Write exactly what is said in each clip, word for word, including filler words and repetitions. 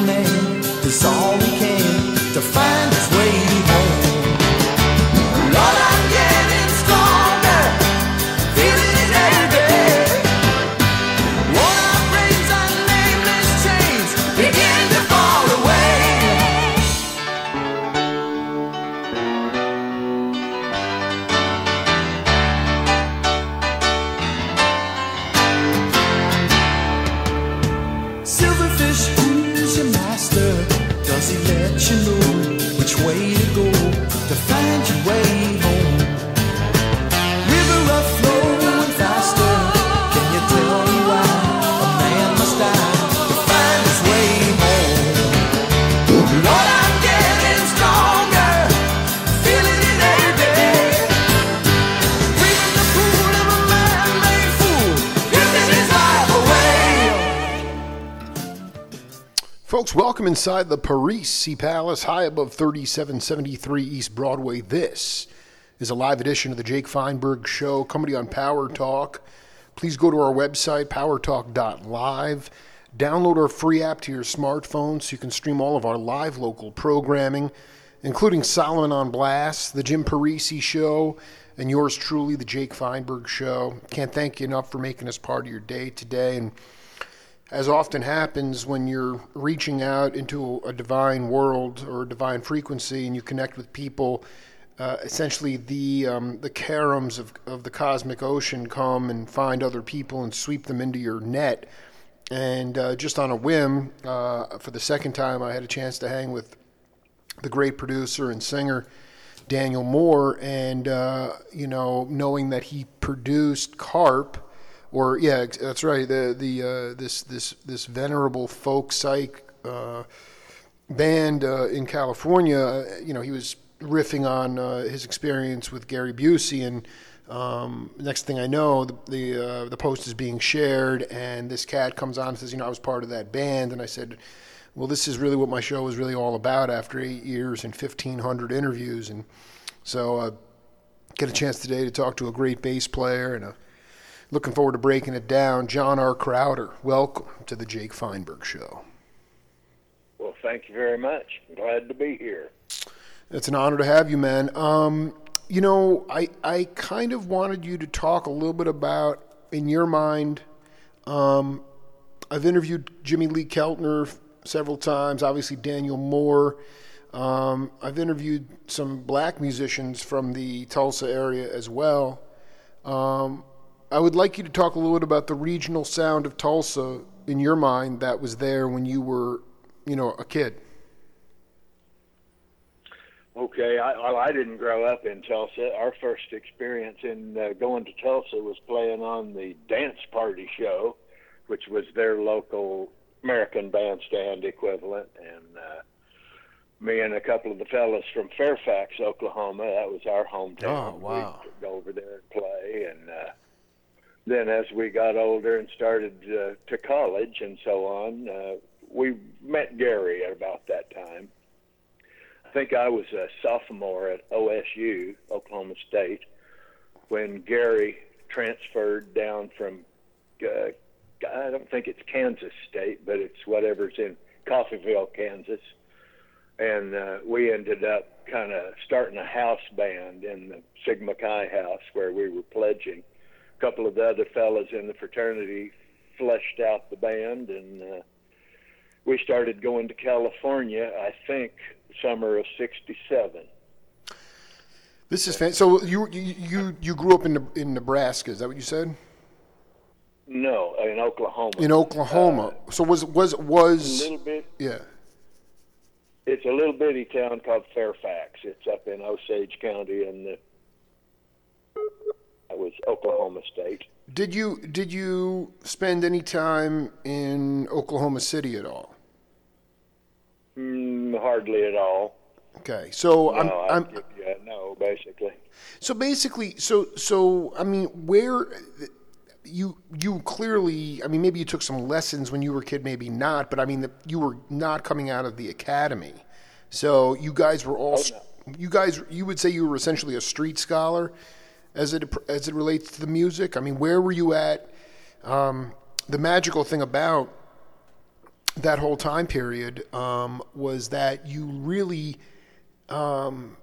working man does all he can to find his way home. Lord, I'm getting stronger, feeling it every day. What I brings on nameless chains begin to fall away. Silverfish, who's your master? Does he let you know which way to go to find your way home? Folks, welcome inside the Parisi Palace, high above thirty-seven seventy-three East Broadway. This is a live edition of the Jake Feinberg Show, comedy on Power Talk. Please go to our website, power talk dot live. Download our free app to your smartphone so you can stream all of our live local programming, including Solomon on Blast, the Jim Parisi Show, and yours truly, the Jake Feinberg Show. Can't thank you enough for making us part of your day today. And as often happens when you're reaching out into a divine world or a divine frequency and you connect with people, uh, essentially the um, the caroms of, of the cosmic ocean come and find other people and sweep them into your net. And uh, just on a whim, uh, for the second time, I had a chance to hang with the great producer and singer, Daniel Moore. And, uh, you know, knowing that he produced CARP, Or yeah, that's right. The the uh, this this this venerable folk psych uh, band uh, in California. You know, he was riffing on uh, his experience with Gary Busey, and um, next thing I know, the the, uh, the post is being shared, and this cat comes on and says, "You know, I was part of that band," and I said, "Well, this is really what my show is really all about." After eight years and fifteen hundred interviews, and so uh, get a chance today to talk to a great bass player and a. Looking forward to breaking it down. John R. Crowder, welcome to the Jake Feinberg Show. Well, thank you very much. Glad to be here. It's an honor to have you, man. Um, you know, I I kind of wanted you to talk a little bit about, in your mind, um, I've interviewed Jimmy Lee Keltner several times, obviously Daniel Moore. Um, I've interviewed some black musicians from the Tulsa area as well. Um I would like you to talk a little bit about the regional sound of Tulsa in your mind that was there when you were, you know, a kid. Okay, I, I didn't grow up in Tulsa. Our first experience in uh, going to Tulsa was playing on the Dance Party Show, which was their local American Bandstand equivalent. And uh, me and a couple of the fellas from Fairfax, Oklahoma, that was our hometown. Oh, wow. We'd go over there and play, and uh, then as we got older and started uh, to college and so on, uh, we met Gary at about that time. I think I was a sophomore at O S U, Oklahoma State, when Gary transferred down from, uh, I don't think it's Kansas State, but it's whatever's in Coffeyville, Kansas. And uh, we ended up kind of starting a house band in the Sigma Chi house where we were pledging. Couple of the other fellas in the fraternity fleshed out the band, and uh, we started going to California, I think, summer of sixty-seven. This is fantastic. So you you you grew up in in Nebraska, is that what you said? No, in Oklahoma. In Oklahoma. Uh, so was was was a little bit. Yeah. It's a little bitty town called Fairfax. It's up in Osage County in the. That was Oklahoma State. Did you did you spend any time in Oklahoma City at all? Mm, hardly at all. Okay, so no, I'm, I'm yeah, no, basically. So basically, so so I mean, where you you clearly, I mean, maybe you took some lessons when you were a kid, maybe not, but I mean, the, you were not coming out of the academy, so you guys were all oh, no. you guys you would say you were essentially a street scholar. As it as it relates to the music, I mean, where were you at? Um, the magical thing about that whole time period um, was that you really um,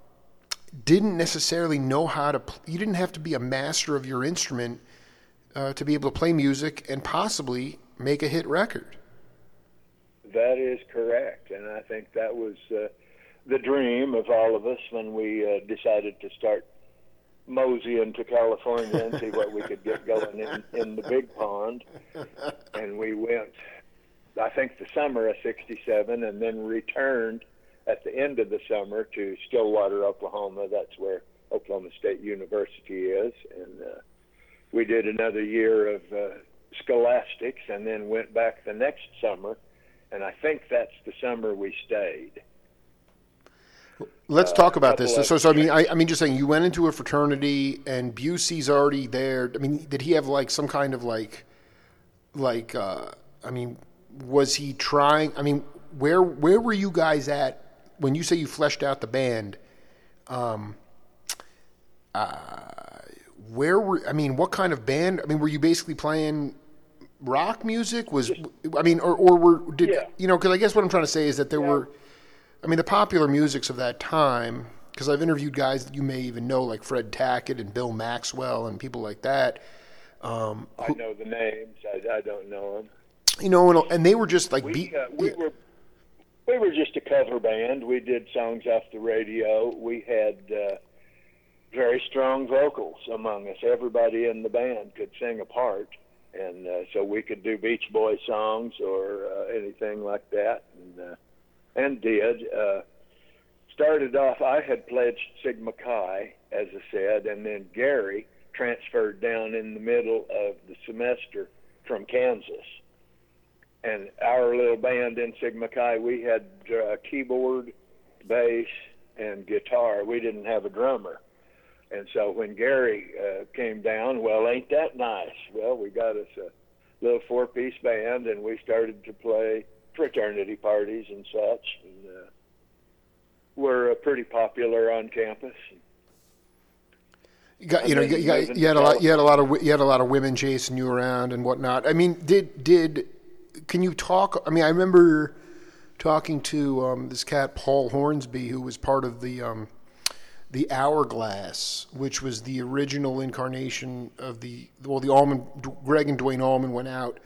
didn't necessarily know how to, you didn't have to be a master of your instrument uh, to be able to play music and possibly make a hit record. That is correct. And I think that was uh, the dream of all of us when we uh, decided to start moseying to California and see what we could get going in, in the big pond. And we went, I think, the summer of sixty-seven, and then returned at the end of the summer to Stillwater, Oklahoma. That's where Oklahoma State University is. And uh, we did another year of uh, scholastics and then went back the next summer. And I think that's the summer we stayed. Let's uh, talk about this. So, so I mean, I, I mean, just saying, you went into a fraternity, and Busey's already there. I mean, did he have like some kind of like, like, uh, I mean, was he trying? I mean, where where were you guys at when you say you fleshed out the band? Um, uh, where were? I mean, what kind of band? I mean, were you basically playing rock music? Was I mean, or or were did yeah. you know? Because I guess what I'm trying to say is that there yeah. were. I mean, the popular musics of that time, because I've interviewed guys that you may even know, like Fred Tackett and Bill Maxwell and people like that. Um, who, I know the names. I, I don't know them. You know, and, and they were just like... We, be, uh, we, yeah. were, we were just a cover band. We did songs off the radio. We had uh, very strong vocals among us. Everybody in the band could sing a part. And uh, so we could do Beach Boys songs or uh, anything like that. And... Uh, And did. Uh, started off, I had pledged Sigma Chi, as I said, and then Gary transferred down in the middle of the semester from Kansas. And our little band in Sigma Chi, we had uh, keyboard, bass, and guitar. We didn't have a drummer. And so when Gary uh, came down, well, ain't that nice? Well, we got us a little four-piece band, and we started to play fraternity parties and such, and uh, were uh, pretty popular on campus. You got, you know, you, you, got, you had a lot, you had a lot of, you had a lot of women chasing you around and whatnot. I mean, did did can you talk? I mean, I remember talking to um, this cat Paul Hornsby, who was part of the um, the Hourglass, which was the original incarnation of the well, the Allman, Greg and Dwayne Allman went out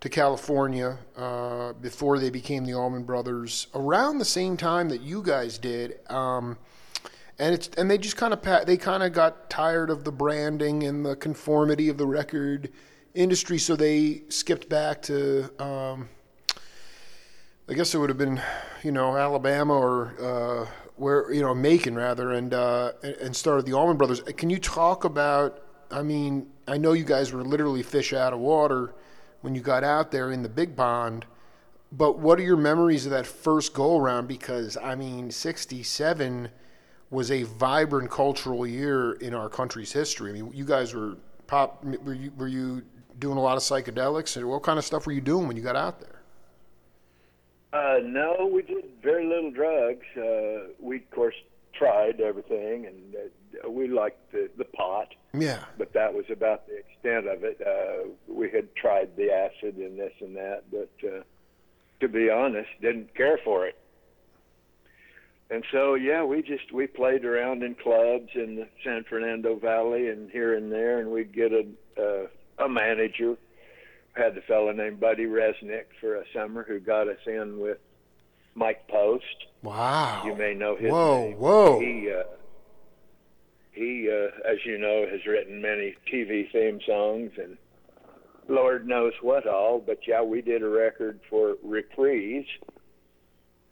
to California uh, before they became the Allman Brothers, around the same time that you guys did, um, and it's and they just kind of pa- they kind of got tired of the branding and the conformity of the record industry, so they skipped back to um, I guess it would have been you know Alabama or uh, where you know Macon rather, and uh, and started the Allman Brothers. Can you talk about? I mean, I know you guys were literally fish out of water when you got out there in the big pond, but what are your memories of that first go-around? Because, I mean, sixty-seven was a vibrant cultural year in our country's history. I mean, you guys were pop, were you, were you doing a lot of psychedelics? And what kind of stuff were you doing when you got out there? Uh, no, we did very little drugs. Uh, we, of course, tried everything, and uh, we liked the, the pot. Yeah. But that was about the extent of it. Uh, we had tried the acid and this and that, but uh, to be honest, didn't care for it. And so, yeah, we just, we played around in clubs in the San Fernando Valley and here and there, and we'd get a, uh, a manager. Had a fellow named Buddy Resnick for a summer who got us in with Mike Post. Wow. You may know his whoa, name. Whoa, whoa. He, uh, He, uh, as you know, has written many T V theme songs and Lord knows what all. But, yeah, we did a record for Reprise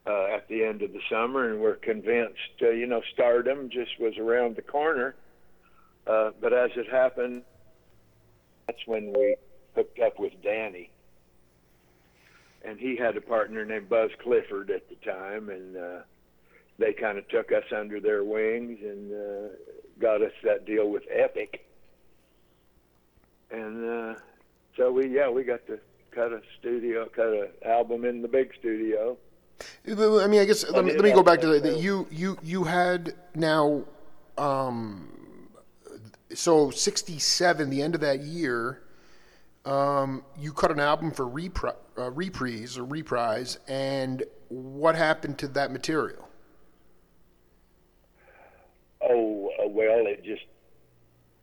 uh, at the end of the summer, and we're convinced, uh, you know, stardom just was around the corner. Uh, but as it happened, that's when we hooked up with Danny. And he had a partner named Buzz Clifford at the time, and uh, they kind of took us under their wings and uh, got us that deal with Epic. And uh, so we, yeah, we got to cut a studio, cut an album in the big studio. I mean, I guess, let me, let me go back to that. that you, you, you had now, um, so sixty-seven, the end of that year, um, you cut an album for Repri- uh, Reprise or Reprise, and what happened to that material? Oh, uh, well, it just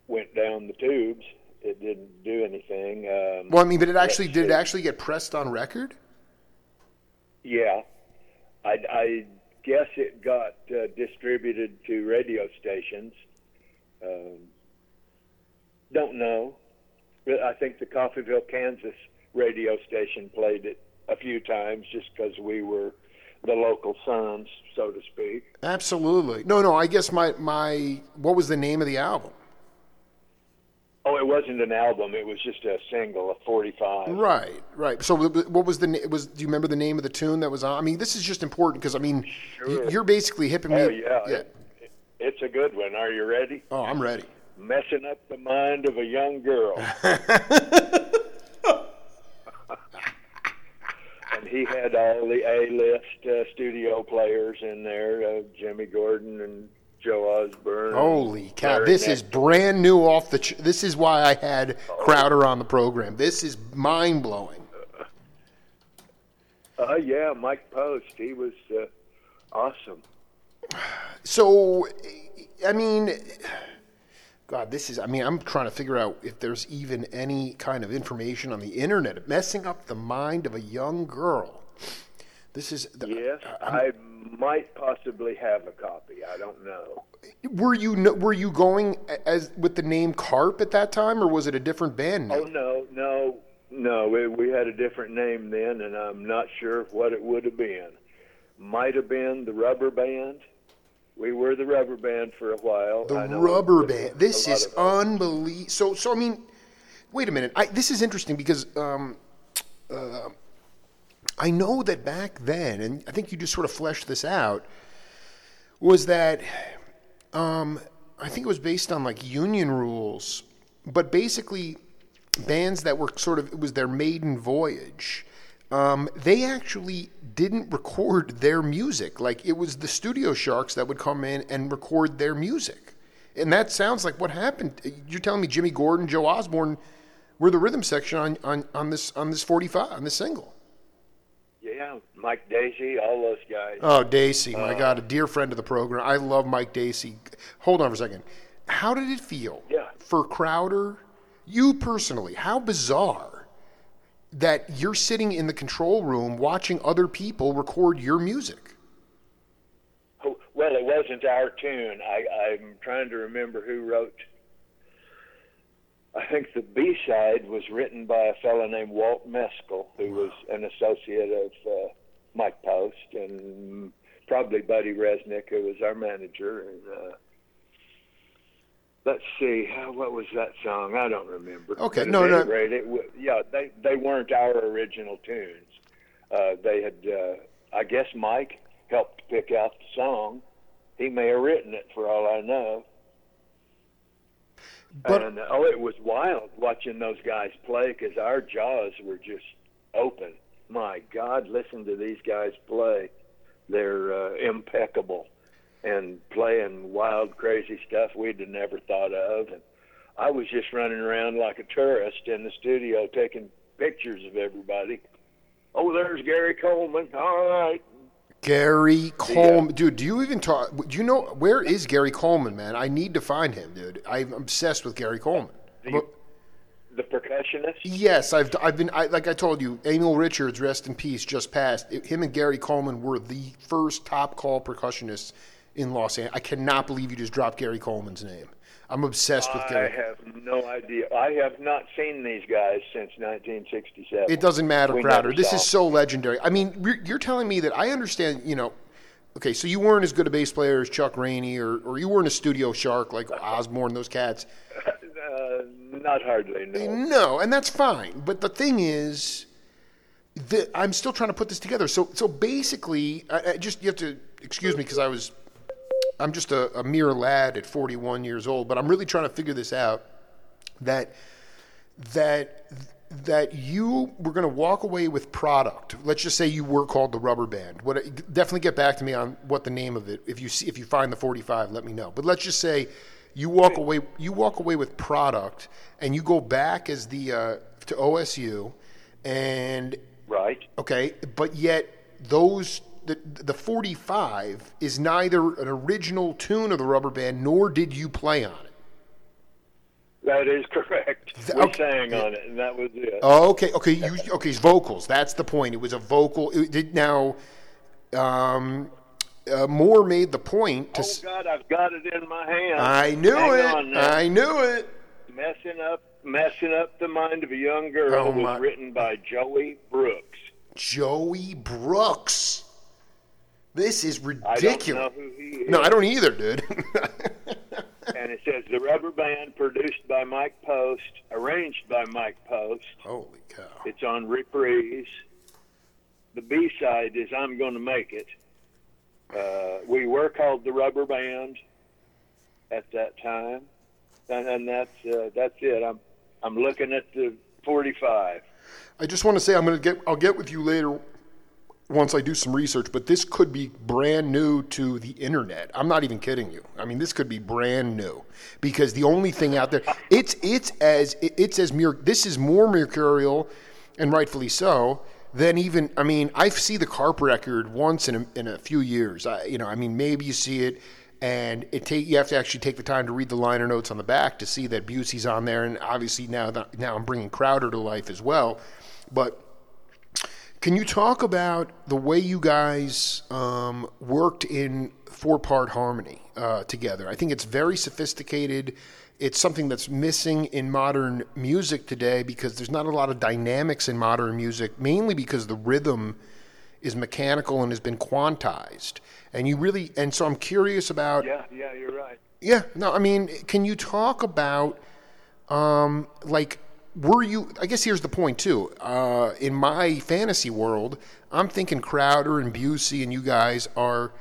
went down the tubes. It didn't do anything. Um, well, I mean, but it actually did it actually get pressed on record? Yeah. I, I guess it got uh, distributed to radio stations. Um, don't know. I think the Coffeyville, Kansas radio station played it a few times just because we were the local sons, so to speak. Absolutely. No, no, I guess my, my what was the name of the album? Oh, it wasn't an album. It was just a single, a forty-five. Right, right. So what was the was? Do you remember the name of the tune that was on? I mean, this is just important because, I mean, sure. You're basically hipping me. Oh, yeah. yeah. It, it, it's a good one. Are you ready? Oh, I'm ready. Messing Up the Mind of a Young Girl. And he had all the A-list uh, studio players in there, uh, Jimmy Gordon and Joe Osborne. Holy cow. Larry this Knechtel. Is brand new off the... Ch- this is why I had oh. Crowder on the program. This is mind-blowing. Uh, uh, yeah, Mike Post. He was uh, awesome. So, I mean... God, this is... I mean, I'm trying to figure out if there's even any kind of information on the internet. Messing Up the Mind of a Young Girl. This is... The, yes, I'm, I might possibly have a copy. I don't know. Were you were you going as with the name CARP at that time, or was it a different band name? Oh, no, no, no. We, we had a different name then, and I'm not sure what it would have been. Might have been the Rubber Band. We were the Rubber Band for a while. The I know Rubber Band. This is unbelievable. So, so I mean, wait a minute. I, this is interesting because um, uh, I know that back then, and I think you just sort of fleshed this out, was that um, I think it was based on like union rules, but basically bands that were sort of, it was their maiden voyage. Um, they actually didn't record their music. Like, it was the studio sharks that would come in and record their music. And that sounds like what happened. You're telling me Jimmy Gordon, Joe Osborne were the rhythm section on, on, on this on this forty-five, on this single. Yeah, Mike Dacey, all those guys. Oh, Dacey, my uh, God, a dear friend of the program. I love Mike Dacey. Hold on for a second. How did it feel yeah. for Crowder, you personally, how bizarre that you're sitting in the control room watching other people record your music? Well, it wasn't our tune. I, I'm trying to remember who wrote. I think the B-side was written by a fellow named Walt Meskel, who was an associate of uh, Mike Post, and probably Buddy Resnick, who was our manager. And, uh, let's see, what was that song? I don't remember. Okay, but no, no. Rate, it, yeah, they, they weren't our original tunes. Uh, they had, uh, I guess Mike helped pick out the song. He may have written it for all I know. But and, oh, it was wild watching those guys play because our jaws were just open. My God, listen to these guys play. They're uh, impeccable. And playing wild, crazy stuff we'd have never thought of. And I was just running around like a tourist in the studio taking pictures of everybody. Oh, there's Gary Coleman. All right. Gary Coleman. Yeah. Dude, do you even talk? Do you know, where is Gary Coleman, man? I need to find him, dude. I'm obsessed with Gary Coleman. The, the percussionist? Yes. I've I've been, I, like I told you, Emil Richards, rest in peace, just passed. Him and Gary Coleman were the first top call percussionists in Los Angeles. I cannot believe you just dropped Gary Coleman's name. I'm obsessed with Gary. I have no idea. I have not seen these guys since nineteen sixty-seven. It doesn't matter, we Crowder. This is so legendary. I mean, you're telling me that I understand, you know, okay, so you weren't as good a bass player as Chuck Rainey, or, or you weren't a studio shark like Osborne, those cats. Uh, not hardly, no. No, and that's fine. But the thing is, the, I'm still trying to put this together. So, so basically, I, I just you have to excuse me because I was... I'm just a, a mere lad at forty-one years old, but I'm really trying to figure this out, that that that you were going to walk away with product. Let's just say you were called the Rubber Band. What, definitely get back to me on what the name of it. If you see, if you find the forty-five, let me know. But let's just say you walk away you walk away with product, and you go back as the uh, to O S U, and right, okay, but yet those the the forty-five is neither an original tune of the Rubber Band nor did you play on it. That is correct. We okay. sang on it, and that was it. Oh, okay, okay, you, okay. It's vocals. That's the point. It was a vocal. It did now. Um, Uh, Moore made the point to... Oh, God, I've got it in my hand. I knew Hang it. I knew it. Messing Up Messing Up the Mind of a Young Girl oh, was my... written by Joey Brooks. Joey Brooks. This is ridiculous. I don't know who he is. No, I don't either, dude. And it says, The Rubber Band, produced by Mike Post, arranged by Mike Post. Holy cow. It's on Reprise. The B-side is I'm Gonna Make It. Uh, we were called the Rubber Band at that time, and, and that's uh, that's it. I'm I'm looking at the forty-five. I just want to say I'm gonna get I'll get with you later once I do some research, but this could be brand new to the internet. I'm not even kidding you. I mean, this could be brand new because the only thing out there it's it's as it's as mere this is more mercurial, and rightfully so. Then even, I mean, I see the CARP record once in a, in a few years. I, you know, I mean, maybe you see it, and it take you have to actually take the time to read the liner notes on the back to see that Busey's on there, and obviously now that, now I'm bringing Crowder to life as well. But can you talk about the way you guys um, worked in four-part harmony uh, together? I think it's very sophisticated. It's something that's missing in modern music today because there's not a lot of dynamics in modern music, mainly because the rhythm is mechanical and has been quantized. And you really, and so I'm curious about. Yeah, yeah, you're right. Yeah, no, I mean, can you talk about, um, like, were you, I guess here's the point too. Uh, in my fantasy world, I'm thinking Crowder and Busey and you guys are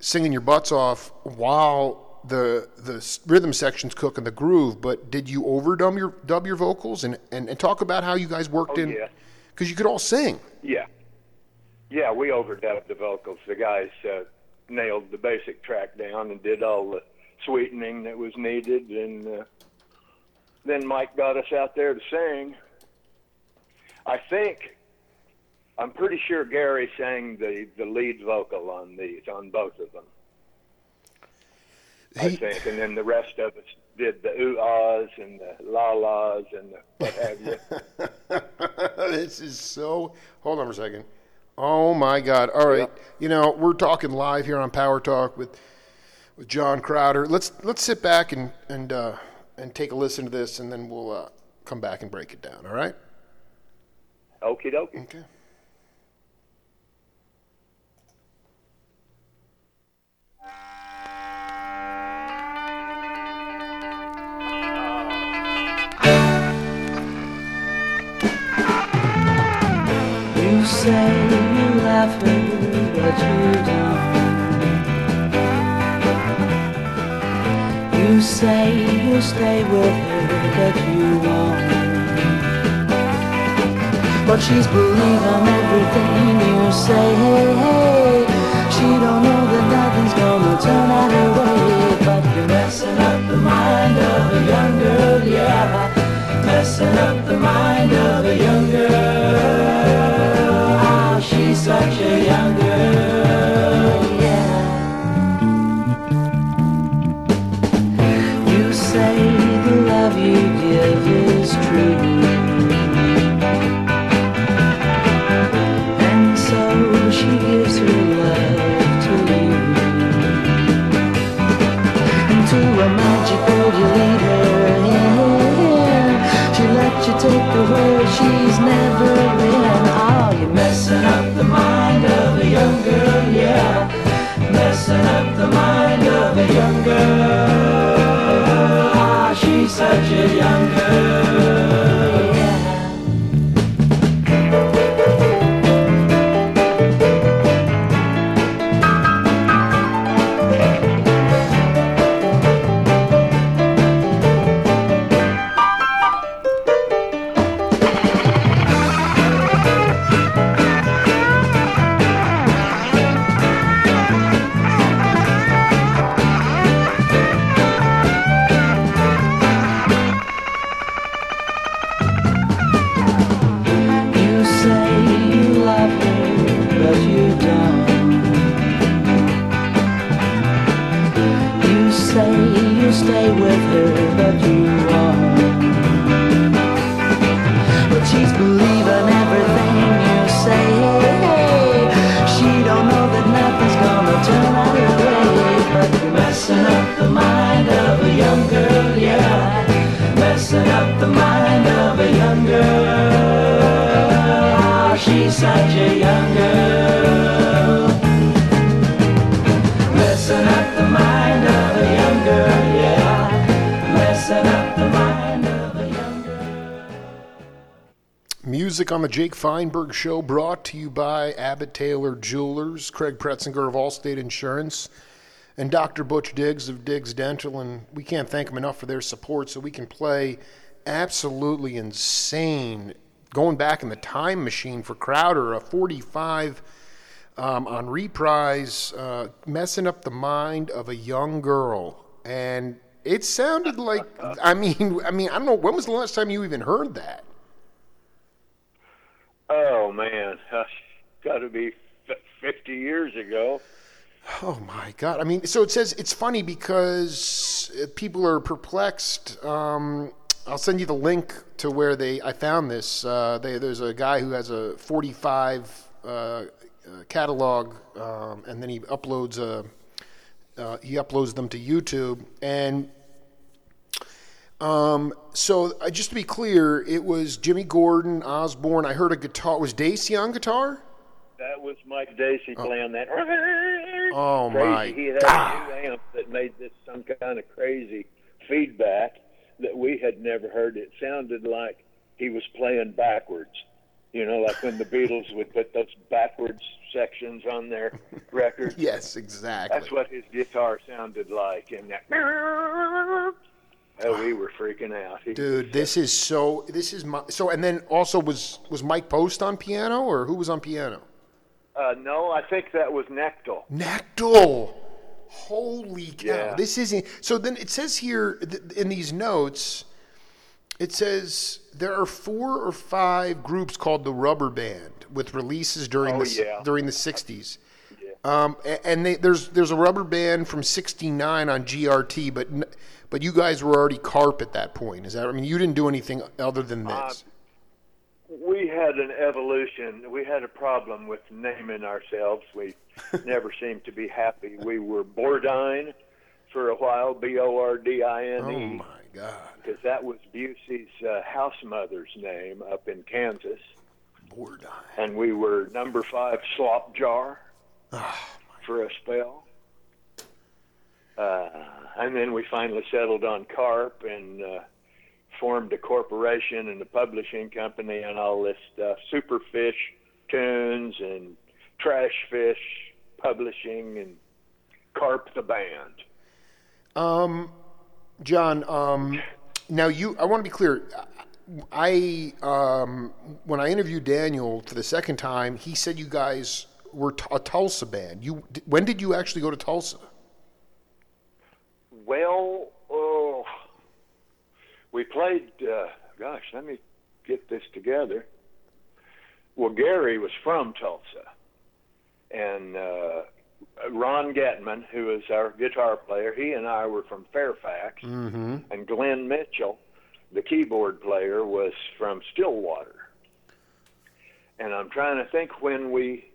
singing your butts off while the the rhythm sections cook in the groove, but did you overdub your dub your vocals and, and, and talk about how you guys worked oh, in yeah. Cuz you could all sing. Yeah. Yeah, we overdubbed the vocals. The guys uh, nailed the basic track down and did all the sweetening that was needed, and uh, then Mike got us out there to sing. I think I'm pretty sure Gary sang the, the lead vocal on these on both of them. I think, and then the rest of us did the ooh-ahs and the la-las and the what have you. This is so... Hold on for a second. Oh, my God. All right. Yeah. You know, we're talking live here on Power Talk with with John Crowder. Let's let's sit back and and, uh, and take a listen to this, and then we'll uh, come back and break it down. All right? Okie dokie. Okay. You say you laugh and do what you do. You say you stay with her that you want, but she's believing everything you say. She don't know that nothing's gonna turn out her way. But you're messing up the mind of a young girl, yeah. Messing up the mind of a young girl. She's such a young girl, yeah. You say the love you give is true, and so she gives her love to you. Into a magic world you lead her in. She lets you take the world she's never been. Messing up the mind of a young girl, yeah. Messing up the mind of a young girl. Ah, she's such a young girl. She's believing everything you say. She don't know that nothing's gonna turn out her way. But you're messing up the mind of a young girl, yeah. Messing up the mind of a young girl. Oh, she's such a young girl. Messing up the mind of a young girl, yeah. Messing up the mind of a young girl. Music on the Jake Feinberg Show brought to you by Abbott Taylor Jewelers, Craig Pretzinger of Allstate Insurance, and Doctor Butch Diggs of Diggs Dental, and we can't thank them enough for their support, so we can play absolutely insane, going back in the time machine for Crowder, a forty-five um, on Reprise, uh, Messing Up the Mind of a Young Girl. And it sounded like, I mean, I mean, I don't know, when was the last time you even heard that? Oh, man, uh, got to be fifty years ago. Oh, my God. I mean, so it says it's funny because people are perplexed. Um, I'll send you the link to where they I found this. Uh, they, there's a guy who has a forty-five uh, catalog, um, and then he uploads a, uh, he uploads them to YouTube. And um, so uh, just to be clear, it was Jimmy Gordon, Osborne. I heard a guitar. Was Dacey on guitar? That was Mike Dacey playing oh. that. Oh, crazy. My He had God. a new amp that made this some kind of crazy feedback that we had never heard. It sounded like he was playing backwards. You know, like when the Beatles would put those backwards sections on their records. Yes, exactly. That's what his guitar sounded like. And that, oh, we were freaking out. He Dude, this is so, this is my, so, and then also was, was Mike Post on piano, or who was on piano? Uh, no, I think that was Knechtel. Knechtel! Holy cow. Yeah. This isn't... So then it says here th- in these notes, it says there are four or five groups called the Rubber Band with releases during, oh, the, yeah. during the sixties. Yeah. Um, and they, there's there's a Rubber Band from sixty-nine on G R T, but but you guys were already CARP at that point. Is that? I mean, you didn't do anything other than this. Uh, We had an evolution. We had a problem with naming ourselves. We never seemed to be happy. We were Bordine for a while, B O R D I N E. Oh, my God. Because that was Busey's uh, house mother's name up in Kansas. Bordine. And we were number five slop jar oh, for a spell. Uh, and then we finally settled on CARP and... Uh, formed a corporation and a publishing company and all this stuff, Superfish Tunes and Trashfish Publishing and CARP the Band. Um, John, um, now you, I want to be clear. I, um, when I interviewed Daniel for the second time, he said you guys were t- a Tulsa band. You, when did you actually go to Tulsa? Well, oh... We played, uh, gosh, let me get this together. Well, Gary was from Tulsa. And uh, Ron Getman, who is our guitar player, he and I were from Fairfax. Mm-hmm. And Glenn Mitchell, the keyboard player, was from Stillwater. And I'm trying to think when we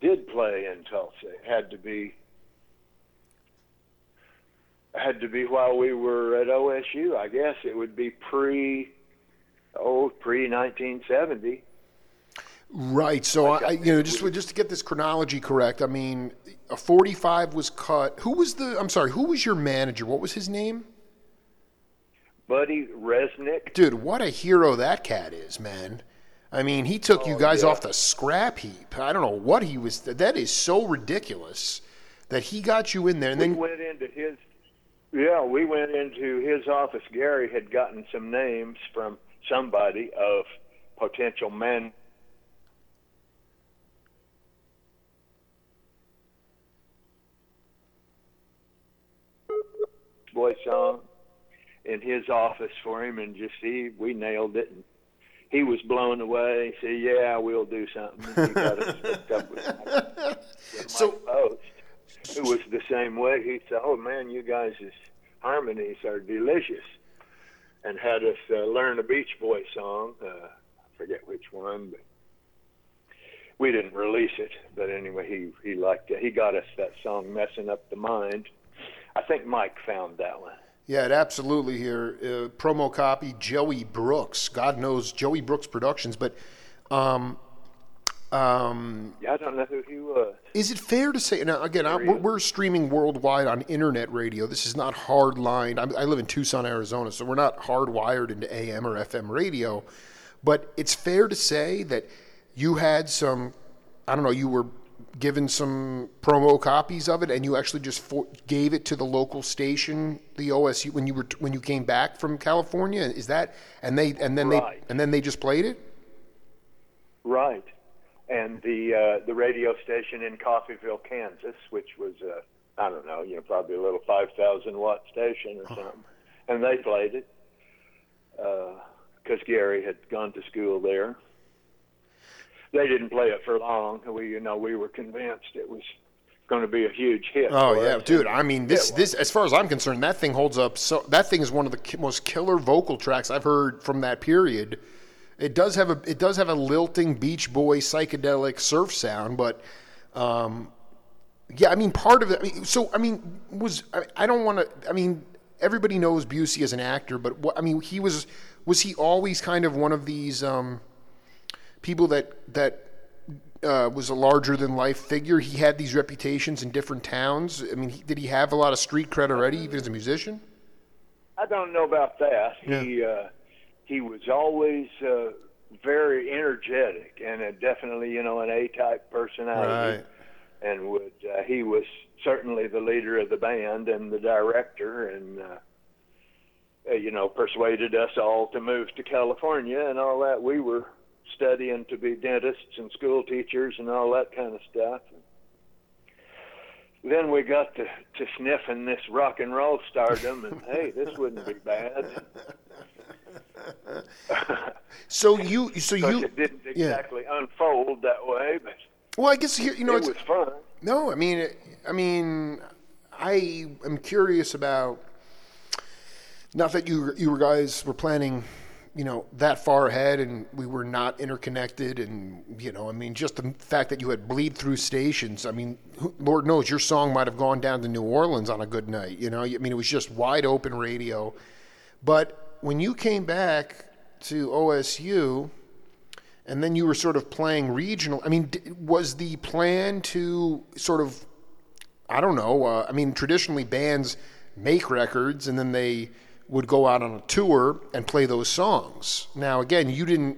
did play in Tulsa. It had to be... had to be while we were at O S U, I guess. It would be pre, oh, pre-nineteen seventy. Right, so, like I, I, you know, just, we, just to get this chronology correct, I mean, a forty-five was cut. Who was the, I'm sorry, who was your manager? What was his name? Buddy Resnick. Dude, what a hero that cat is, man. I mean, he took oh, you guys yeah. off the scrap heap. I don't know what he was, that is so ridiculous that he got you in there. And we then went into his... Yeah, we went into his office. Gary had gotten some names from somebody of potential men. Boy song in his office for him, and just see, we nailed it. And he was blown away. He said, yeah, we'll do something. He got us hooked up with, Mike, with so, Mike Post. It was the same way. He said, oh, man, you guys' harmonies are delicious. And had us uh, learn a Beach Boys song. Uh, I forget one, but we didn't release it. But anyway, he, he liked it. He got us that song, Messing Up the Mind. I think Mike found that one. Yeah, it absolutely here. Uh, promo copy, Joey Brooks. God knows Joey Brooks Productions, but... Um, um, yeah, I don't know who he was. Is it fair to say... Now, again, I, we're, we're streaming worldwide on internet radio. This is not hard-lined. I, I live in Tucson, Arizona, so we're not hardwired into A M or F M radio. But it's fair to say that you had some... I don't know, you were... given some promo copies of it, and you actually just for, gave it to the local station, the O S U, when you were when you came back from California. Is that and they and then right. they and then they just played it? Right, and the uh, the radio station in Coffeyville, Kansas, which was uh, I don't know, you know, probably a little five thousand watt station or something, oh. and they played it because uh, Gary had gone to school there. They didn't play it for long. We, you know, we were convinced it was going to be a huge hit. Oh yeah, us. dude! I mean, this, this, as far as I'm concerned, that thing holds up. So that thing is one of the most killer vocal tracks I've heard from that period. It does have a, it does have a lilting Beach Boy psychedelic surf sound, but, um, yeah, I mean, part of it. I mean, so I mean, was I, I don't want to. I mean, everybody knows Busey as an actor, but what, I mean, he was was he always kind of one of these. Um, people that that uh, was a larger-than-life figure. He had these reputations in different towns. I mean, he, did he have a lot of street cred already, even as a musician? I don't know about that. Yeah. He uh, he was always uh, very energetic and a, definitely, you know, an A-type personality. Right. And would uh, he was certainly the leader of the band and the director and, uh, uh, you know, persuaded us all to move to California and all that. We were... studying to be dentists and school teachers and all that kind of stuff. And then we got to, to sniffing this rock and roll stardom, and hey, this wouldn't be bad. So you, so you, it didn't exactly yeah. unfold that way, but well, I guess you know it it's, was fun. No, I mean, it, I mean, I am curious about. Not that you you guys were planning. You know, that far ahead, and we were not interconnected, and, you know, I mean, just the fact that you had bleed-through stations, I mean, who, Lord knows, your song might have gone down to New Orleans on a good night, you know? I mean, it was just wide-open radio. But when you came back to O S U, and then you were sort of playing regional, I mean, was the plan to sort of, I don't know, uh, I mean, traditionally bands make records, and then they... would go out on a tour and play those songs. Now, again, you didn't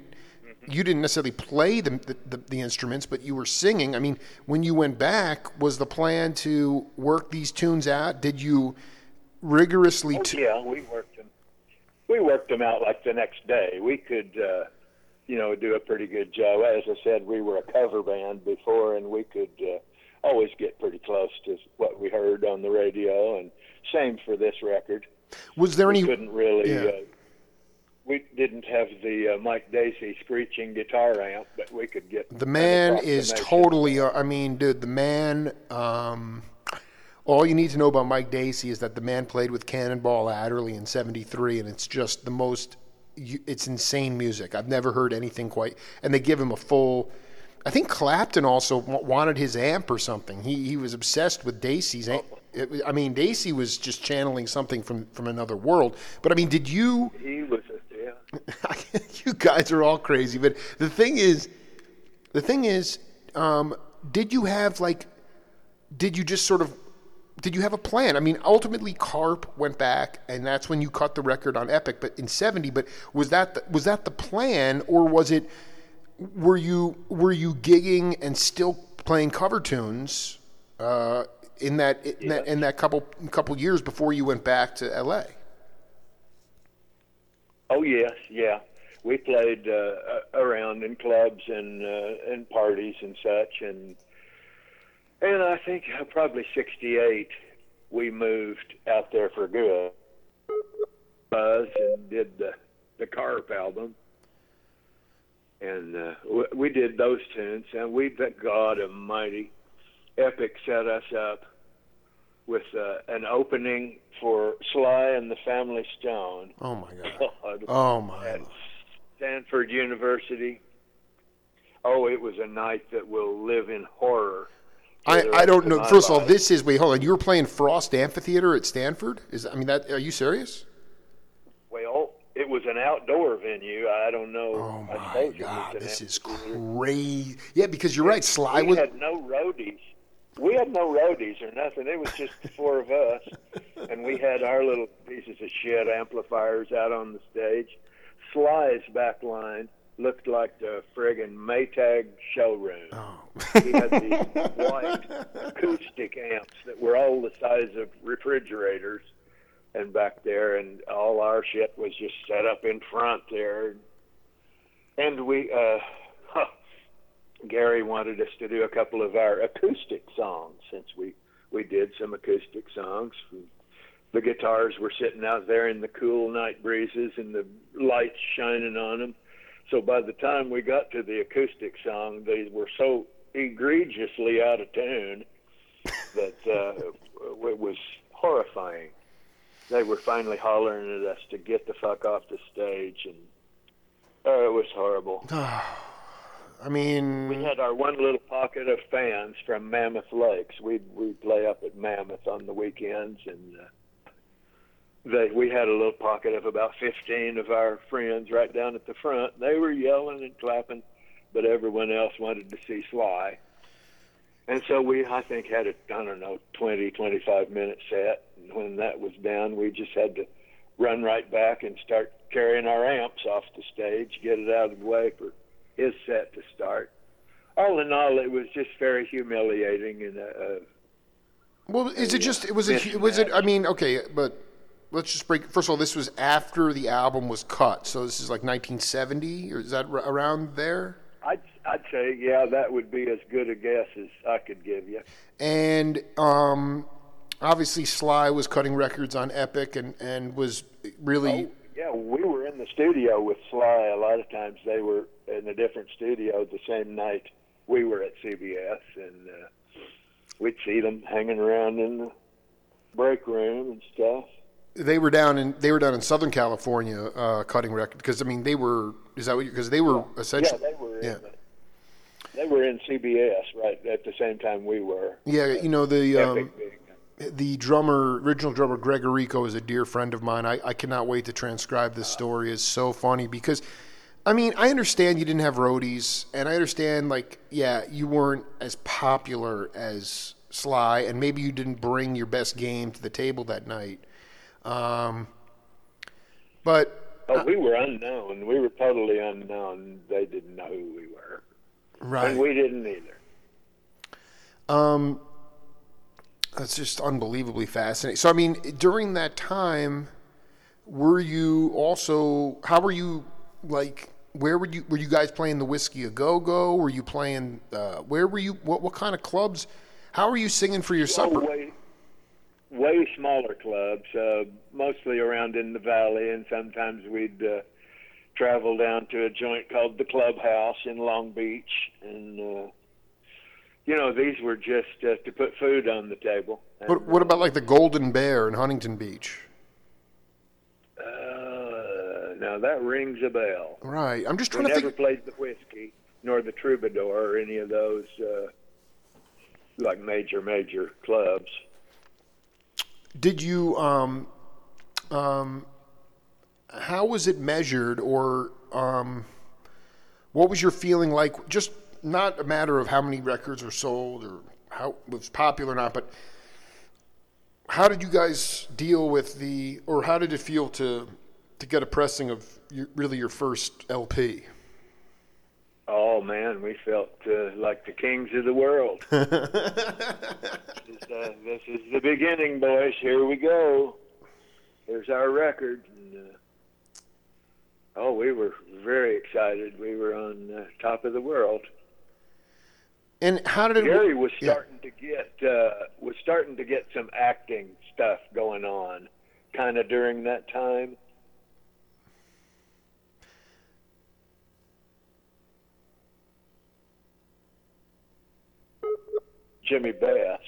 you didn't necessarily play the, the the instruments, but you were singing. I mean, when you went back, was the plan to work these tunes out? Did you rigorously? Oh, t- yeah, we worked them. We worked them out like the next day. We could, uh, you know, do a pretty good job. As I said, we were a cover band before, and we could. Uh, always get pretty close to what we heard on the radio, and same for this record. Was there any... We couldn't really... Yeah. Uh, we didn't have the uh, Mike Dacey screeching guitar amp, but we could get... The man is totally... Uh, I mean, dude, the man... Um, all you need to know about Mike Dacey is that the man played with Cannonball Adderley in seventy-three, and it's just the most... It's insane music. I've never heard anything quite... And they give him a full... I think Clapton also wanted his amp or something. He he was obsessed with Dacey's amp. It, I mean, Dacey was just channeling something from, from another world. But, I mean, did you... He was, yeah. You guys are all crazy. But the thing is, the thing is, um, did you have, like, did you just sort of, did you have a plan? I mean, ultimately, CARP went back, and that's when you cut the record on Epic but in seventy. But was that the, was that the plan, or was it... Were you were you gigging and still playing cover tunes uh, in that in, yeah. that in that couple couple years before you went back to L A? Oh yes, yeah, we played uh, around in clubs and uh, and parties and such, and and I think probably sixty-eight we moved out there for good, Buzz, and did the the CARP album. And uh, we did those tunes, and we, thank God Almighty, Epic set us up with uh, an opening for Sly and the Family Stone. Oh, my God. God. Oh, my. At Stanford University. oh, it was a night that will live in horror. I, I don't know. First of all, this is, wait, hold on. You were playing Frost Amphitheater at Stanford? Is I mean, that are you serious? Well, it was an outdoor venue. I don't know. Oh, my God. This is crazy. Yeah, because you're right. Sly was... We had no roadies. We had no roadies or nothing. It was just the four of us. And we had our little pieces of shit amplifiers out on the stage. Sly's back line looked like the friggin' Maytag showroom. Oh. He had these white acoustic amps that were all the size of refrigerators, and back there, and all our shit was just set up in front there. And we, uh, huh, Gary wanted us to do a couple of our acoustic songs, since we, we did some acoustic songs. The guitars were sitting out there in the cool night breezes and the lights shining on them. So by the time we got to the acoustic song, they were so egregiously out of tune that uh, it was horrifying. They were finally hollering at us to get the fuck off the stage, and uh, it was horrible. I mean... We had our one little pocket of fans from Mammoth Lakes. We'd, we'd play up at Mammoth on the weekends, and... Uh, They, we had a little pocket of about fifteen of our friends right down at the front. They were yelling and clapping, but everyone else wanted to see Sly. And so we, I think, had a, I don't know, twenty, twenty-five-minute set. And when that was done, we just had to run right back and start carrying our amps off the stage, get it out of the way for his set to start. All in all, it was just very humiliating. And uh, Well, is it just, was it, was it, I mean, okay, but... Let's just break. First of all, this was after the album was cut, so this is like nineteen seventy, or is that r- around there? I'd I'd say, yeah, that would be as good a guess as I could give you. And um, obviously, Sly was cutting records on Epic, and, and was really. Oh, yeah, we were in the studio with Sly. A lot of times, they were in a different studio the same night we were at C B S, and uh, we'd see them hanging around in the break room and stuff. They were down in they were down in Southern California uh, cutting record because I mean they were is that what because they were yeah. essentially yeah they were in yeah. the, they were in C B S right at the same time we were yeah you know the um, the drummer original drummer Gregorico is a dear friend of mine. I, I cannot wait to transcribe this story. It's so funny because I mean I understand you didn't have roadies and I understand like yeah you weren't as popular as Sly and maybe you didn't bring your best game to the table that night. Um, but uh, oh, we were unknown. We were totally unknown. They didn't know who we were, right? And we didn't either. Um, that's just unbelievably fascinating. So, I mean, during that time, were you also? How were you? Like, where were you? Were you guys playing the Whiskey A Go Go? Were you playing? Uh, where were you? What what kind of clubs? How were you singing for your supper? Way. Way smaller clubs, uh, mostly around in the valley, and sometimes we'd uh, travel down to a joint called the Clubhouse in Long Beach. And, uh, you know, these were just uh, to put food on the table. And, what, what about like the Golden Bear in Huntington Beach? Uh, now, that rings a bell. Right. I'm just trying we to think. We never played the Whiskey, nor the Troubadour, or any of those, uh, like, major, major clubs. Did you, um, um, how was it measured or, um, what was your feeling like? Just not a matter of how many records were sold or how it was popular or not, but how did you guys deal with the, or how did it feel to, to get a pressing of your, really your first L P? Oh man, we felt uh, like the kings of the world. this, is, uh, this is the beginning, boys. Here we go. Here's our record. And, uh, oh, we were very excited. We were on uh, top of the world. And how did Gary it... was starting yeah. to get uh, was starting to get some acting stuff going on, kind of during that time. Jimmy Best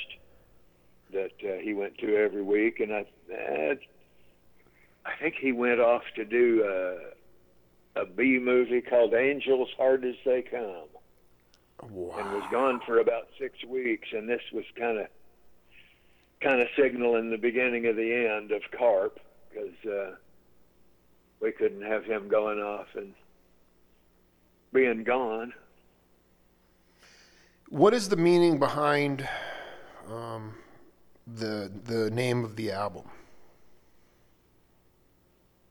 that uh, he went to every week, and I uh, I think he went off to do uh, a B movie called Angels Hard as They Come. Wow. And was gone for about six weeks, and this was kind of kind of signaling the beginning of the end of CARP, because uh, we couldn't have him going off and being gone. What is the meaning behind um, the the name of the album?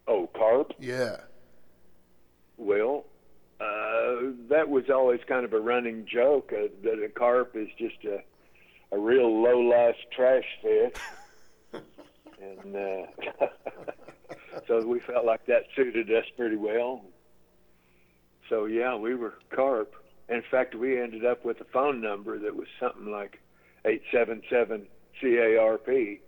Oh, CARP? Yeah. Well, uh, that was always kind of a running joke, uh, that a CARP is just a, a real low-life trash fest. and uh, so we felt like that suited us pretty well. So, yeah, we were CARP. In fact, we ended up with a phone number that was something like eight seven seven C A R P.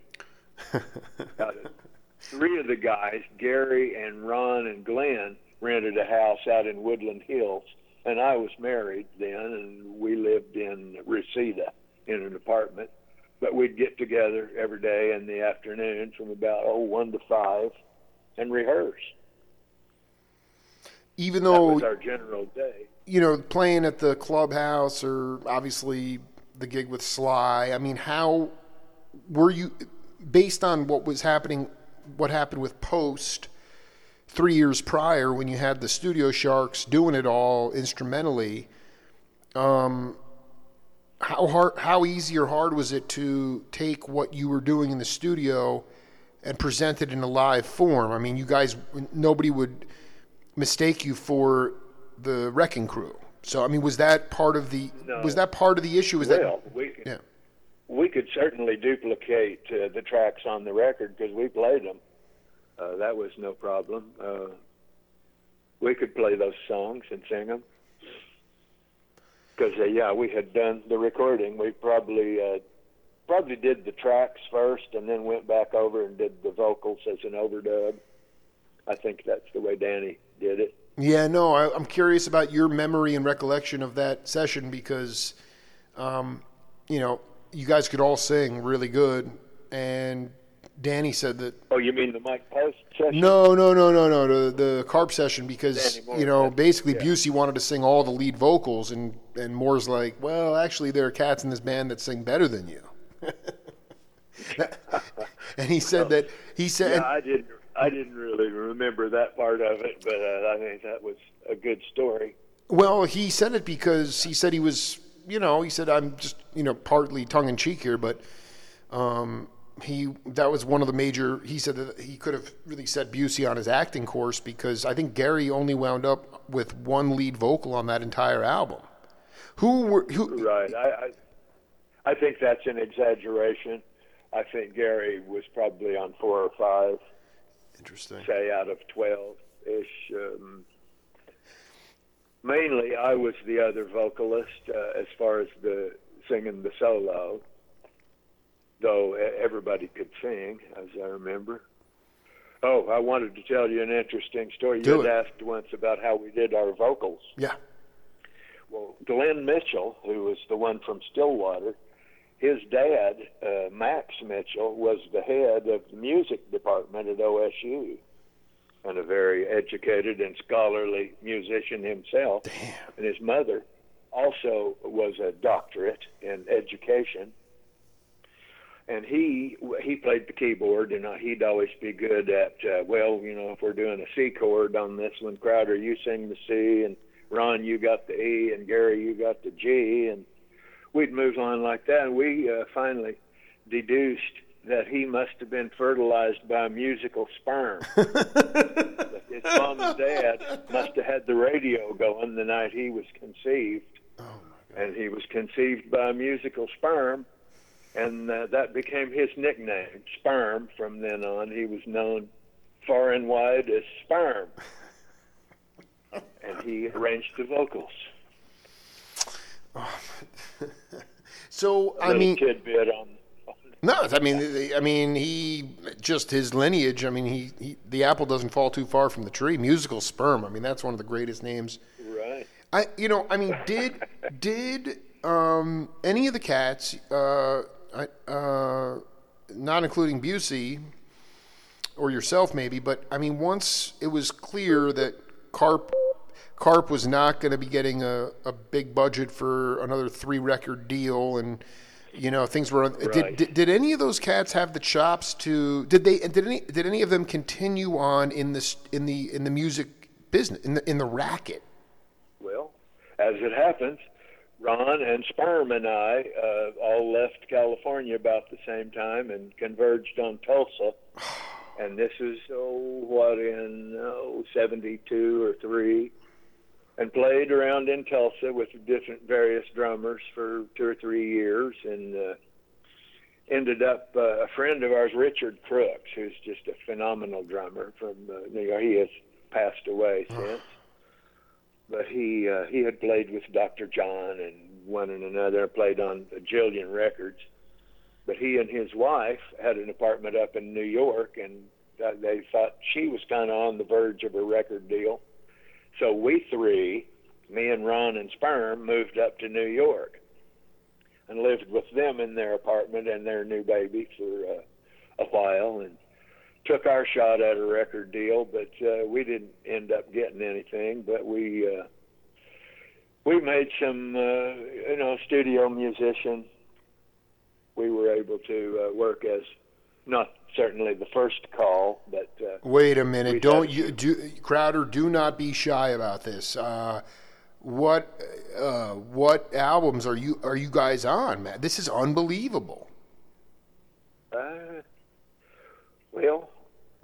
Three of the guys, Gary and Ron and Glenn, rented a house out in Woodland Hills, and I was married then, and we lived in Reseda in an apartment. But we'd get together every day in the afternoon from about oh one to five, and rehearse. Even though that was our general day, you know, playing at the Clubhouse or obviously the gig with Sly. I mean, how were you, based on what was happening? What happened with Post three years prior when you had the Studio Sharks doing it all instrumentally, um, how hard, how easy or hard was it to take what you were doing in the studio and present it in a live form? I mean, you guys, nobody would mistake you for the Wrecking Crew. So, I mean, was that part of the, no. was that part of the issue? Was well, that, we, yeah. We could certainly duplicate uh, the tracks on the record because we played them. Uh, that was no problem. Uh, we could play those songs and sing them. Because, uh, yeah, we had done the recording. We probably uh, probably did the tracks first and then went back over and did the vocals as an overdub. I think that's the way Danny did it. Yeah, no, I, I'm curious about your memory and recollection of that session because, um, you know, you guys could all sing really good, and Danny said that... Oh, you mean the Mike Post session? No, no, no, no, no, the, the CARP session, because, you know, basically yeah. Busey wanted to sing all the lead vocals, and, and Moore's like, well, actually, there are cats in this band that sing better than you. and he said well, that... he said. Yeah, I didn't, I didn't really remember that part of it, but uh, I think that was a good story. Well, he said it because he said he was... You know, he said, I'm just, you know, partly tongue-in-cheek here, but um, he that was one of the major, he said that he could have really set Busey on his acting course because I think Gary only wound up with one lead vocal on that entire album. Who were... Who, right. I, I I think that's an exaggeration. I think Gary was probably on four or five. Interesting. Say out of twelve-ish. Um, Mainly, I was the other vocalist uh, as far as the singing the solo, though everybody could sing, as I remember. Oh, I wanted to tell you an interesting story. Do you had it. asked once about how we did our vocals. Yeah. Well, Glenn Mitchell, who was the one from Stillwater, his dad, uh, Max Mitchell, was the head of the music department at O S U. And a very educated and scholarly musician himself. Damn. And his mother also was a doctorate in education. And he he played the keyboard, and he'd always be good at, uh, well, you know, if we're doing a C chord on this one, Crowder, you sing the C, and Ron, you got the E, and Gary, you got the G. And we'd move on like that, and we uh, finally deduced that he must have been fertilized by a musical sperm. His mom and dad must have had the radio going the night he was conceived. Oh my God. And he was conceived by a musical sperm, and uh, that became his nickname, Sperm. From then on, he was known far and wide as Sperm. And he arranged the vocals. Oh. so, I mean... tidbit on No, I mean, I mean, he just his lineage. I mean, he, he the apple doesn't fall too far from the tree. Musical Sperm. I mean, that's one of the greatest names. Right. I, you know, I mean, did did um, any of the cats, uh, uh, not including Busey or yourself, maybe, but I mean, once it was clear that CARP CARP was not going to be getting a, a big budget for another three record deal, and you know things were. Right. Did, did did any of those cats have the chops to? Did they? Did any? Did any of them continue on in this in the in the music business in the in the racket? Well, as it happens, Ron and Sperm and I uh, all left California about the same time and converged on Tulsa. And this is, oh, what, in oh, seventy-two or three, and played around in Tulsa with different various drummers for two or three years, and uh, ended up, uh, a friend of ours, Richard Crooks, who's just a phenomenal drummer from uh, New York. He has passed away since. But he uh, he had played with Doctor John and one and another, played on a jillion records. But he and his wife had an apartment up in New York, and they thought she was kind of on the verge of a record deal. So we three, me and Ron and Sperm, moved up to New York and lived with them in their apartment and their new baby for uh, a while, and took our shot at a record deal, but uh, we didn't end up getting anything. But we uh, we made some, uh, you know, studio musician. We were able to uh, work as not certainly the first call, but uh, wait a minute, don't you do Crowder? Do not be shy about this. Uh, what uh, what albums are you are you guys on, man? This is unbelievable. Uh, well.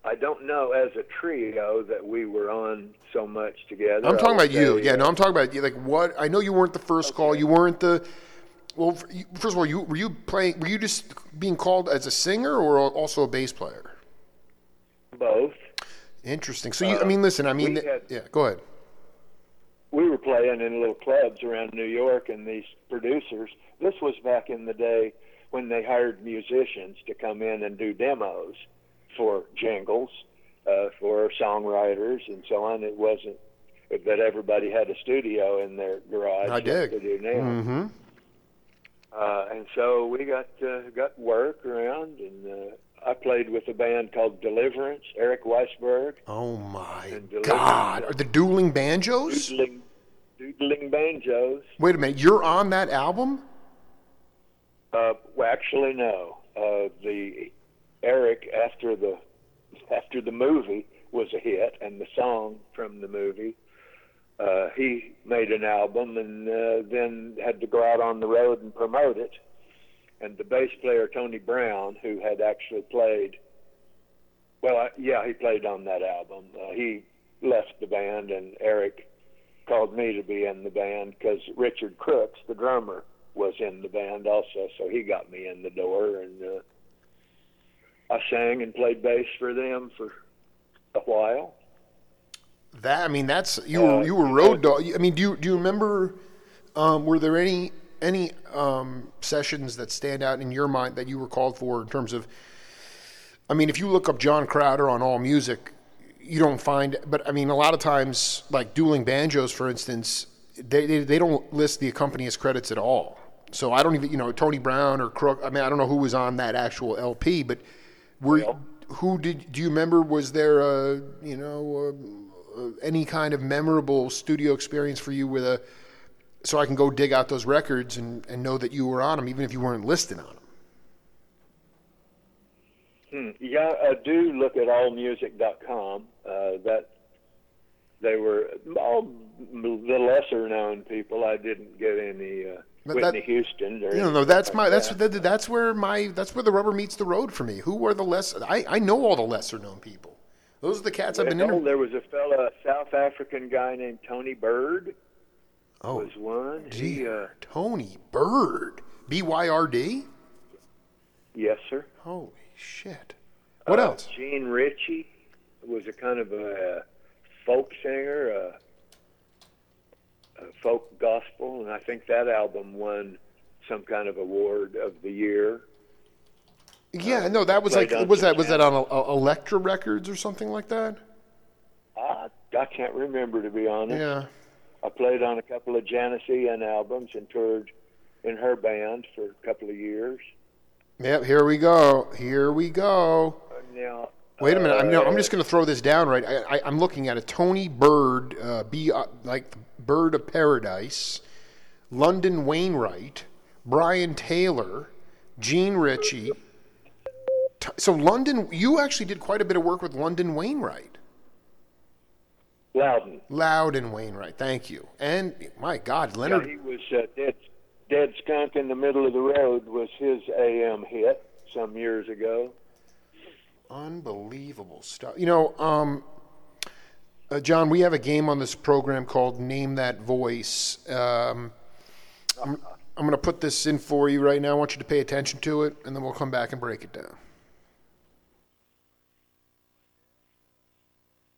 I don't know as a trio that we were on so much together. I'm talking about say, you. Yeah, no, I'm talking about you. Like what? I know you weren't the first okay. call. You weren't the. Well, first of all, you were you playing? Were you just being called as a singer or also a bass player? Both. Interesting. So you, uh, I mean, listen. I mean, th- had, yeah. Go ahead. We were playing in little clubs around New York, and these producers. This was back in the day when they hired musicians to come in and do demos. For jingles, uh, for songwriters and so on. It wasn't that everybody had a studio in their garage. I did. They do now. Mm-hmm. Uh, and so we got uh, got work around, and uh, I played with a band called Deliverance, Eric Weisberg. Oh, my God. Are the Dueling Banjos? Doodling, doodling Banjos. Wait a minute. You're on that album? Uh, well, actually, no. Uh, the... Eric, after the after the movie was a hit and the song from the movie, uh, he made an album and uh, then had to go out on the road and promote it. And the bass player, Tony Brown, who had actually played, well, I, yeah, he played on that album. Uh, he left the band, and Eric called me to be in the band because Richard Crooks, the drummer, was in the band also, so he got me in the door, and uh, I sang and played bass for them for a while. That I mean, that's you uh, were you were road dog. I mean, do you do you remember? Um, were there any any um, sessions that stand out in your mind that you were called for in terms of? I mean, if you look up John Crowder on AllMusic, you don't find. But I mean, a lot of times, like Dueling Banjos, for instance, they they, they don't list the accompanist credits at all. So I don't even you know Tony Brown or Crook. I mean, I don't know who was on that actual L P, but. Were well, who did do you remember? Was there a you know a, a, any kind of memorable studio experience for you with a? So I can go dig out those records and, and know that you were on them, even if you weren't listed on them. Hmm. Yeah, I do look at all music dot com. Uh, that they were all the lesser known people. I didn't get any. Uh, But Whitney that, Houston. Or no, no, that's like my that's that. that, that's where my that's where the rubber meets the road for me. Who are the less? I, I know all the lesser known people. Those are the cats well, I've been interviewing. There was a fella, a South African guy named Tony Byrd. Oh, was one. Gee, he, uh, Tony Byrd, B Y R D. Yes, sir. Holy shit! What uh, else? Gene Ritchie was a kind of a uh, folk singer. Uh, folk gospel, and I think that album won some kind of award of the year. Yeah, uh, no, that was like was that was that on a, a Elektra Records or something like that? I I can't remember, to be honest. Yeah, I played on a couple of Janis Ian albums and toured in her band for a couple of years. Yep, here we go, here we go. Uh, now Wait a minute. I'm, you know, I'm just going to throw this down right. I, I, I'm looking at a Tony Byrd, uh, B, uh, like Bird of Paradise, Loudon Wainwright, Brian Taylor, Gene Ritchie. T- so Loudon, you actually did quite a bit of work with Loudon Wainwright. Loudon. Loudon Wainwright. Thank you. And my God, Leonard. Yeah, he was uh, dead. Dead Skunk in the Middle of the Road was his A M hit some years ago. Unbelievable stuff. You know, um, uh, John, we have a game on this program called Name That Voice. Um, I'm, I'm going to put this in for you right now. I want you to pay attention to it, and then we'll come back and break it down.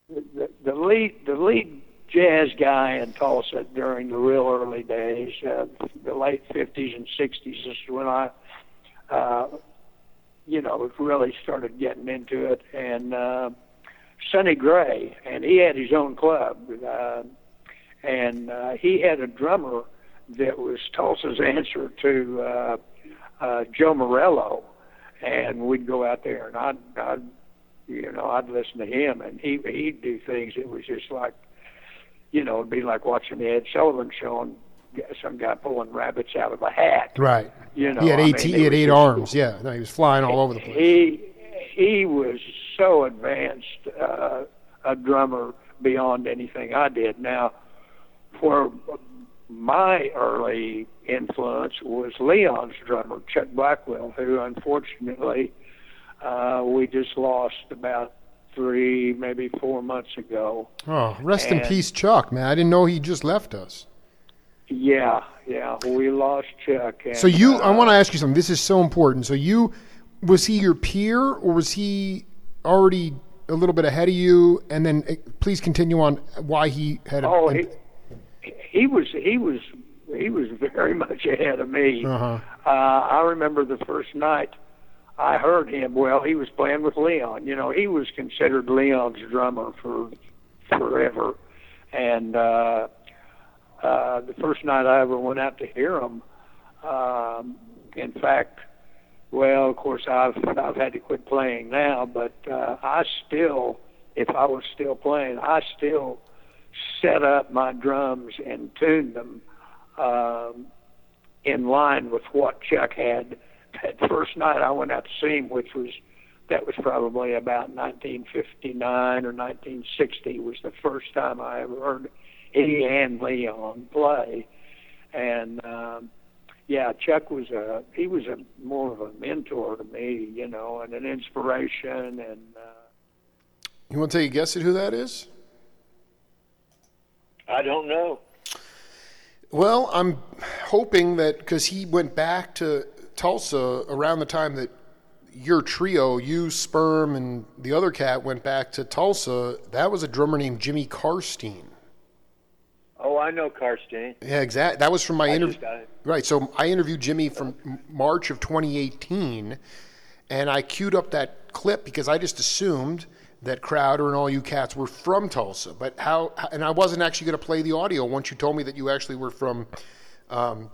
The, the lead, the lead jazz guy in Tulsa during the real early days, uh, the late fifties and sixties is when I, uh, you know, really started getting into it. And uh, Sonny Gray, and he had his own club, uh, and uh, he had a drummer that was Tulsa's answer to uh, uh, Joe Morello, and we'd go out there, and I'd, I'd, you know, I'd listen to him, and he he'd do things. It was just like, you know, it'd be like watching the Ed Sullivan show and some guy pulling rabbits out of a hat. Right. You know, he had eight, I mean, he had eight arms. Cool. Yeah. No, he was flying all over the place. He he was so advanced, uh, a drummer beyond anything I did. Now, for my early influence was Leon's drummer, Chuck Blackwell, who unfortunately uh, we just lost about three, maybe four months ago. Oh, rest and, in peace, Chuck, man. I didn't know he just left us. Yeah, yeah, we lost Chuck. And, so you, uh, I want to ask you something. This is so important. So you, was he your peer, or was he already a little bit ahead of you? And then uh, please continue on why he had. A, oh, he, he was, he was, he was very much ahead of me. Uh-huh. Uh, I remember the first night I heard him. Well, he was playing with Leon. You know, he was considered Leon's drummer for forever. And uh, uh, the first night I ever went out to hear him, um, in fact, well, of course, I've I've had to quit playing now, but uh, I still, if I was still playing, I still set up my drums and tuned them um, in line with what Chuck had. That first night I went out to see him, which was, that was probably about nineteen fifty-nine or nineteen sixty, was the first time I ever heard he and Leon play. And um, yeah, Chuck was a, he was a more of a mentor to me, you know, and an inspiration. And uh, you want to take a guess at who that is? I don't know. Well, I'm hoping that, because he went back to Tulsa around the time that your trio, you, Sperm, and the other cat went back to Tulsa, that was a drummer named Jimmy Karstein. Oh, I know Karstein. Yeah, exactly. That was from my interview. Right, so I interviewed Jimmy from March of twenty eighteen, and I queued up that clip because I just assumed that Crowder and all you cats were from Tulsa. But how? And I wasn't actually going to play the audio once you told me that you actually were from um,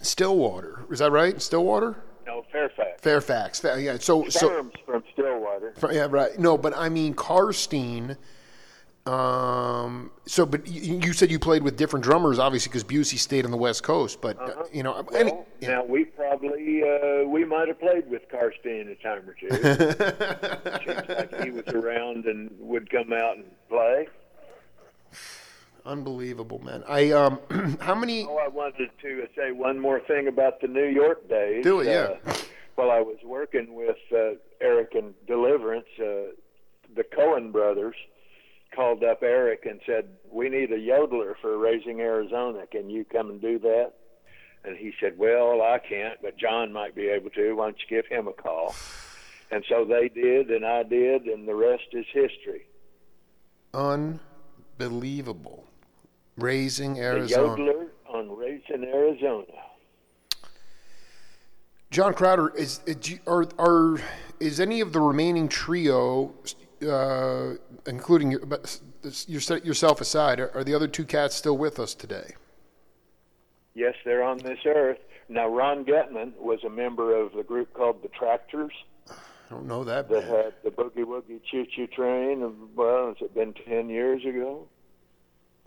Stillwater, is that right? Stillwater? No, Fairfax. Fairfax. Fa- yeah. So, Sperm's so from Stillwater. From, yeah, right. No, but I mean Karstein. Um, so, but you, you said you played with different drummers, obviously, because Busey stayed on the West Coast. But uh-huh. uh, you know, well, any, yeah. Now we probably uh, we might have played with Karstein a time or two. Seems like he was around and would come out and play. Unbelievable, man. I um, how many? Oh, I wanted to say one more thing about the New York days. Do it, yeah. Uh, while I was working with uh, Eric and Deliverance, uh, the Cohen brothers called up Eric and said, "We need a yodeler for Raising Arizona. Can you come and do that?" And he said, "Well, I can't, but John might be able to. Why don't you give him a call?" And so they did, and I did, and the rest is history. Unbelievable. Raising Arizona. The yodeler on Raising Arizona. John Crowder, is are are is any of the remaining trio, uh, including your, but yourself aside, are, are the other two cats still with us today? Yes, they're on this earth now. Ron Getman was a member of the group called the Tractors. don't know that band. That had the Boogie Woogie Choo Choo Train. Of, well, has it been ten years ago?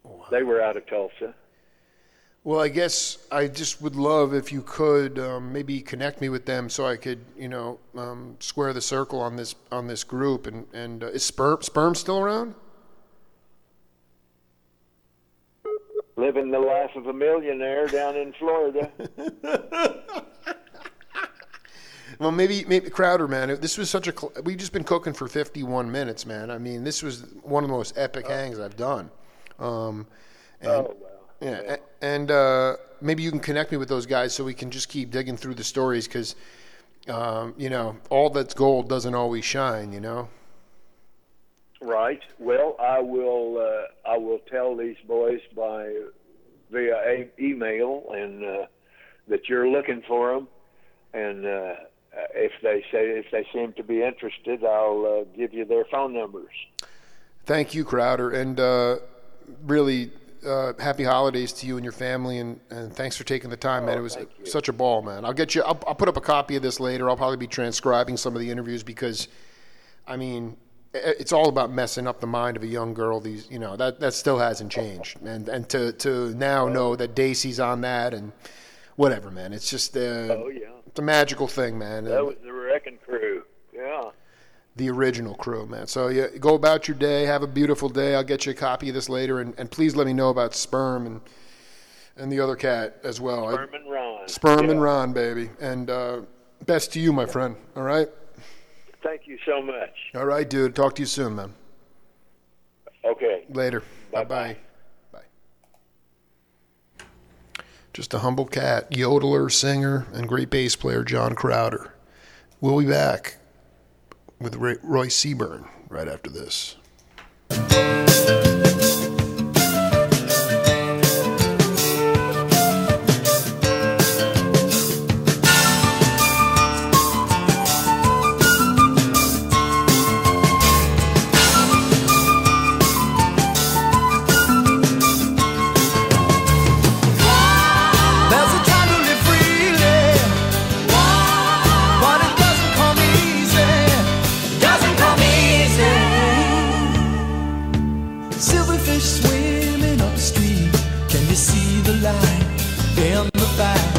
Wow. They were out of Tulsa. Well, I guess I just would love if you could um, maybe connect me with them so I could, you know, um, square the circle on this on this group. And and uh, is Sperm Sperm still around? Living the life of a millionaire down in Florida. Well, maybe, maybe Crowder, man. This was such a cl- we've just been cooking for fifty-one minutes, man. I mean, this was one of the most epic oh. hangs I've done. Um, and, oh. Yeah, yeah, and uh, maybe you can connect me with those guys so we can just keep digging through the stories because, um, you know, all that's gold doesn't always shine, you know? Right. Well, I will uh, I will tell these boys by via a- email and uh, that you're looking for them. And uh, if they say if they seem to be interested, I'll uh, give you their phone numbers. Thank you, Crowder. And uh, really... Uh, happy holidays to you and your family, and, and thanks for taking the time, oh, man. It was such a ball, man. I'll get you. I'll, I'll put up a copy of this later. I'll probably be transcribing some of the interviews because, I mean, it's all about messing up the mind of a young girl. These, you know, that that still hasn't changed, and and to to now know that Dacey's on that and whatever, man. It's just uh, oh yeah, it's a magical thing, man. That was the Wrecking Crew, yeah. The original crew, man. So yeah, go about your day. Have a beautiful day. I'll get you a copy of this later, and, and please let me know about Sperm and and the other cat as well. Sperm and Ron. Sperm yeah. and Ron, baby. And uh, best to you, my friend. All right? Thank you so much. All right, dude. Talk to you soon, man. Okay. Later. Bye-bye. Bye. Bye. Just a humble cat, yodeler, singer, and great bass player, John Crowder. We'll be back with Roy, Roy Seaburn right after this. Silverfish swimming up the stream. Can you see the light down the back?